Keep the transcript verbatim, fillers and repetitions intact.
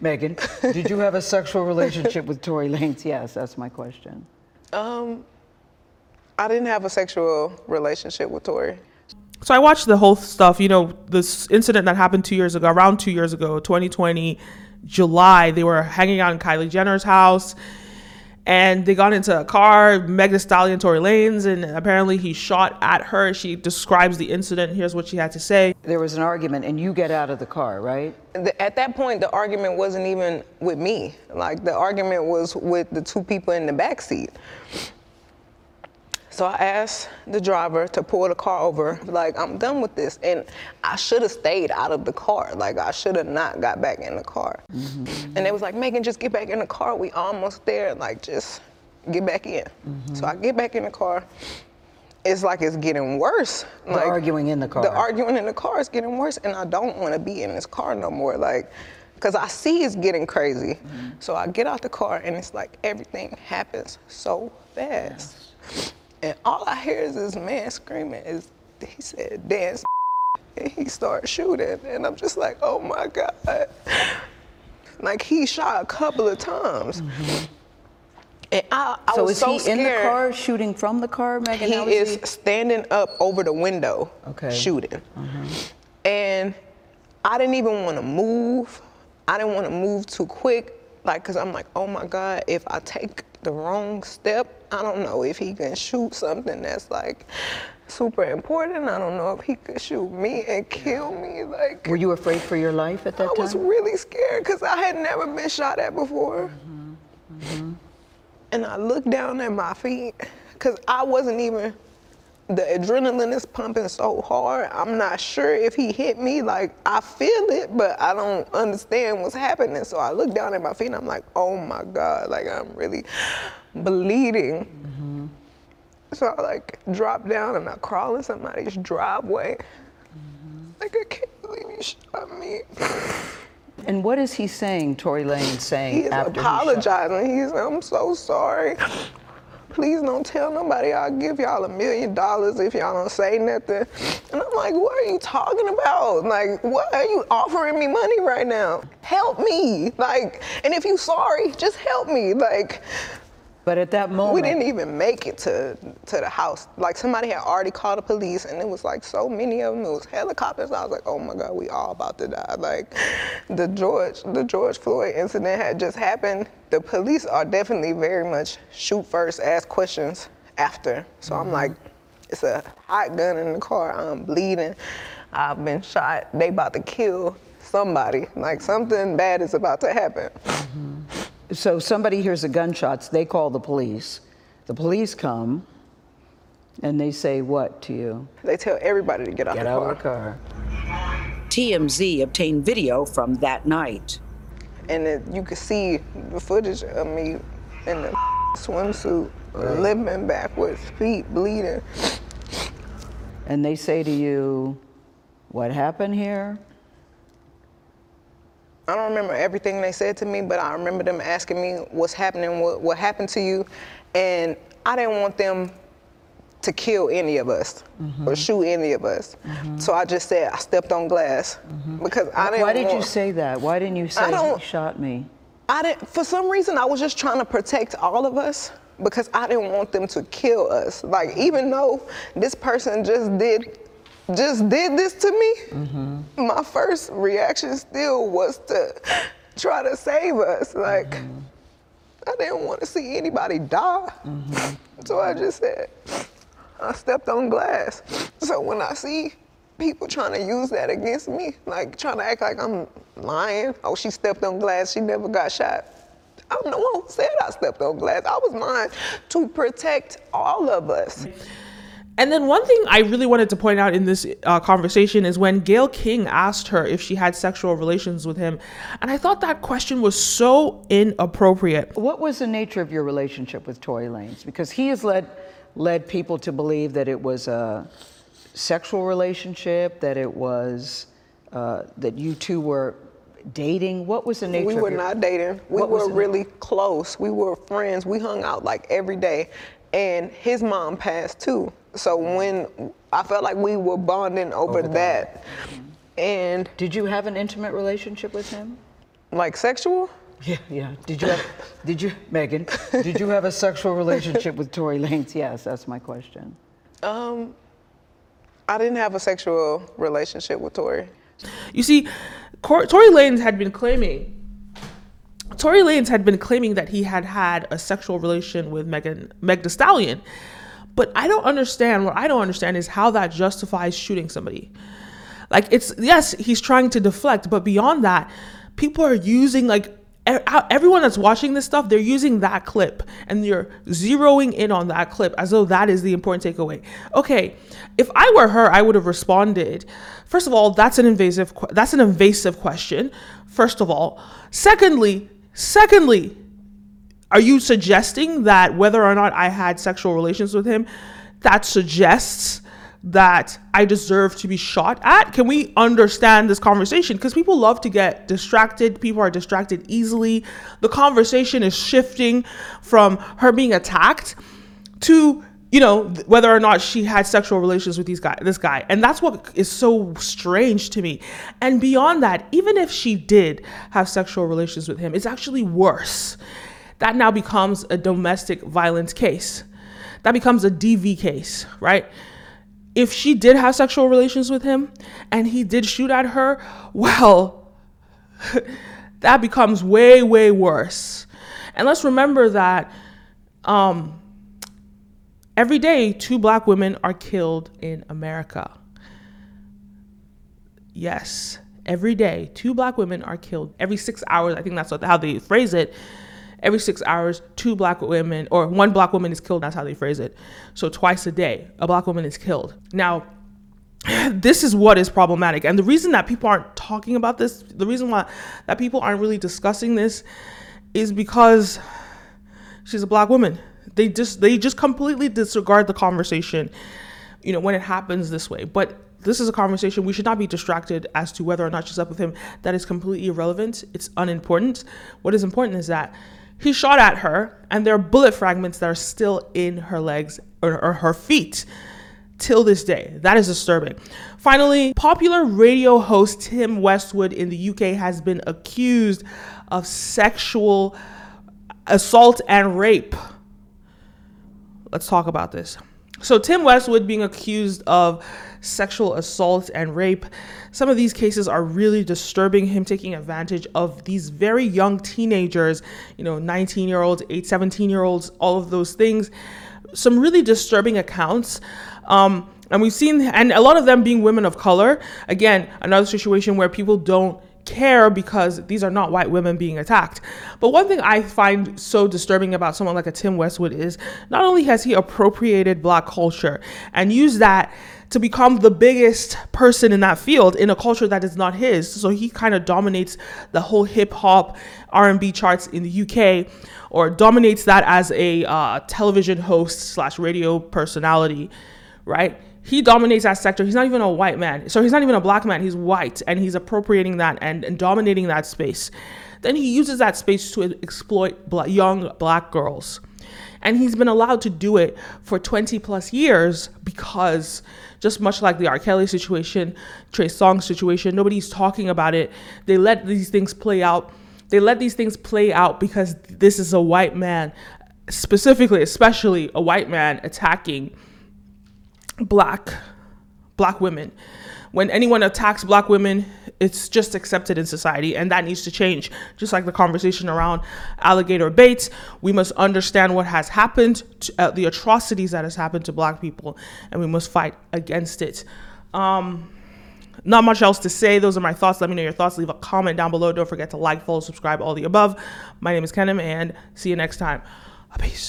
Megan, did you have a sexual relationship with Tory Lanez? Yes, that's my question. Um, I didn't have a sexual relationship with Tory. So I watched the whole stuff, you know, this incident that happened two years ago, around two years ago, twenty twenty, July. They were hanging out in Kylie Jenner's house and they got into a car, Meg Thee Stallion, Tory Lanez, and apparently he shot at her. She describes the incident. Here's what she had to say. There was an argument and you get out of the car, right? At that point, the argument wasn't even with me. Like, the argument was with the two people in the backseat. So I asked the driver to pull the car over, like, I'm done with this. And I should have stayed out of the car. Like, I should have not got back in the car. Mm-hmm. And they was like, Megan, just get back in the car. We almost there. Like, just get back in. Mm-hmm. So I get back in the car. It's like it's getting worse. The like, arguing in the car. The arguing in the car is getting worse. And I don't want to be in this car no more. Like, because I see it's getting crazy. Mm-hmm. So I get out the car, and it's like everything happens so fast. Yes. And all I hear is this man screaming, is he said, dance, and he started shooting. And I'm just like, oh my God. Like, he shot a couple of times. Mm-hmm. And I, I so was so scared. So is he in the car, shooting from the car, Megan? He is he? standing up over the window, okay. shooting. Mm-hmm. And I didn't even want to move. I didn't want to move too quick. Like, cause I'm like, oh my God, if I take the wrong step, I don't know if he can shoot something that's like super important. I don't know if he could shoot me and kill me. Like, were you afraid for your life at that I time? I was really scared because I had never been shot at before. Mm-hmm. Mm-hmm. And I looked down at my feet because I wasn't even, the adrenaline is pumping so hard. I'm not sure if he hit me. Like, I feel it, but I don't understand what's happening. So I look down at my feet and I'm like, oh my God, like, I'm really bleeding. Mm-hmm. So I like drop down and I crawl in somebody's driveway. Mm-hmm. Like, I can't believe you shot me. And what is he saying, Tory Lanez saying? He's after apologizing. He shot. He's like, I'm so sorry. Please don't tell nobody. I'll give y'all a million dollars if y'all don't say nothing. And I'm like, what are you talking about? Like, what are you offering me money right now? Help me. Like, and if you sorry, just help me. Like, but at that moment, we didn't even make it to, to the house. Like, somebody had already called the police, and it was like so many of them. It was helicopters. I was like, oh my God, we all about to die. Like, the George, the George Floyd incident had just happened. The police are definitely very much shoot first, ask questions after. So mm-hmm. I'm like, it's a hot gun in the car. I'm bleeding. I've been shot. They about to kill somebody. Like, something bad is about to happen. Mm-hmm. So somebody hears the gunshots, they call the police. The police come, and they say what to you? They tell everybody to get out, get out of the car. T M Z obtained video from that night. And it, you could see the footage of me in the swimsuit, right. Limping backwards, feet bleeding. And they say to you, what happened here? I don't remember everything they said to me, but I remember them asking me what's happening, what, what happened to you. And I didn't want them to kill any of us mm-hmm. or shoot any of us. Mm-hmm. So I just said I stepped on glass mm-hmm. because I didn't Why did want, you say that? Why didn't you say you shot me? I didn't, for some reason, I was just trying to protect all of us because I didn't want them to kill us. Like, even though this person just did just did this to me, mm-hmm. my first reaction still was to try to save us. Like, mm-hmm. I didn't want to see anybody die. Mm-hmm. So I just said, I stepped on glass. So when I see people trying to use that against me, like trying to act like I'm lying, oh, she stepped on glass, she never got shot. I'm the one who said I stepped on glass. I was lying to protect all of us. And then one thing I really wanted to point out in this uh, conversation is when Gayle King asked her if she had sexual relations with him. And I thought that question was so inappropriate. What was the nature of your relationship with Tory Lanez? Because he has led led people to believe that it was a sexual relationship, that it was, uh, that you two were dating. What was the nature of your... We were not dating. We were really close. We were friends. We hung out like every day. And his mom passed too. So when I felt like we were bonding over, over that. that. And did you have an intimate relationship with him? Like sexual? Yeah, yeah. Did you, have, did you, Megan? Did you have a sexual relationship with Tory Lanez? Yes, that's my question. Um, I didn't have a sexual relationship with Tory. You see, Tory Lanez had been claiming. Tory Lanez had been claiming that he had had a sexual relation with Megan, Meg Thee Stallion, but I don't understand. What I don't understand is how that justifies shooting somebody. Like, it's, yes, he's trying to deflect, but beyond that, people are using, like, everyone that's watching this stuff, they're using that clip and you're zeroing in on that clip as though that is the important takeaway. Okay, if I were her, I would have responded. First of all, that's an invasive, that's an invasive question. First of all, secondly, secondly, are you suggesting that whether or not I had sexual relations with him, that suggests that I deserve to be shot at? Can we understand this conversation? Because people love to get distracted. People are distracted easily. The conversation is shifting from her being attacked to, you know, whether or not she had sexual relations with these guy, this guy. And that's what is so strange to me. And beyond that, even if she did have sexual relations with him, it's actually worse. That now becomes a domestic violence case. That becomes a D V case, right? If she did have sexual relations with him and he did shoot at her, well, that becomes way, way worse. And let's remember that um, every day two black women are killed in America. Yes, every day two black women are killed. Every six hours, I think that's what, how they phrase it. Every six hours, two black women, or one black woman is killed. That's how they phrase it. So twice a day, a black woman is killed. Now, this is what is problematic. And the reason that people aren't talking about this, the reason why that people aren't really discussing this is because she's a black woman. They just, they just completely disregard the conversation, you know, when it happens this way. But this is a conversation we should not be distracted as to whether or not she's up with him. That is completely irrelevant. It's unimportant. What is important is that he shot at her, and there are bullet fragments that are still in her legs or, or her feet till this day. That is disturbing. Finally, popular radio host Tim Westwood in the U K has been accused of sexual assault and rape. Let's talk about this. So Tim Westwood being accused of sexual assault and rape. Some of these cases are really disturbing, him taking advantage of these very young teenagers, you know, nineteen year olds, eight, seventeen year olds, all of those things. Some really disturbing accounts. Um, and we've seen, and a lot of them being women of color. Again, another situation where people don't care because these are not white women being attacked. But one thing I find so disturbing about someone like a Tim Westwood is not only has he appropriated black culture and used that to become the biggest person in that field in a culture that is not his. So he kind of dominates the whole hip hop R and B charts in the U K, or dominates that as a uh, television host slash radio personality, right? He dominates that sector. He's not even a white man. So he's not even a black man. He's white, and he's appropriating that and, and dominating that space. Then he uses that space to exploit black, young black girls. And he's been allowed to do it for twenty plus years because, just much like the R. Kelly situation, Trey Song situation, nobody's talking about it. They let these things play out. They let these things play out because this is a white man, specifically, especially a white man attacking black black women. When anyone attacks black women, it's just accepted in society, and that needs to change. Just like the conversation around alligator baits, we must understand what has happened, to, uh, the atrocities that has happened to black people, and we must fight against it. Um, not much else to say. Those are my thoughts. Let me know your thoughts. Leave a comment down below. Don't forget to like, follow, subscribe, all the above. My name is Kenim, and see you next time. Peace.